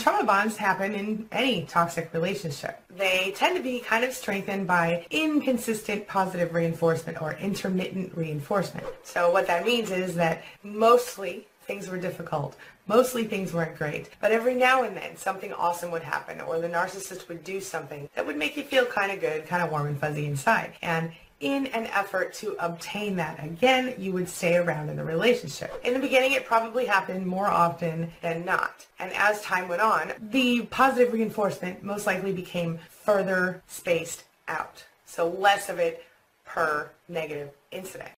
Trauma bonds happen in any toxic relationship. They tend to be kind of strengthened by inconsistent positive reinforcement or intermittent reinforcement. So what that means is that mostly things were difficult, mostly things weren't great, but every now and then something awesome would happen, or the narcissist would do something that would make you feel kind of good, kind of warm and fuzzy inside. And in an effort to obtain that again, you would stay around in the relationship. In the beginning, it probably happened more often than not. And as time went on, the positive reinforcement most likely became further spaced out. So less of it per negative incident.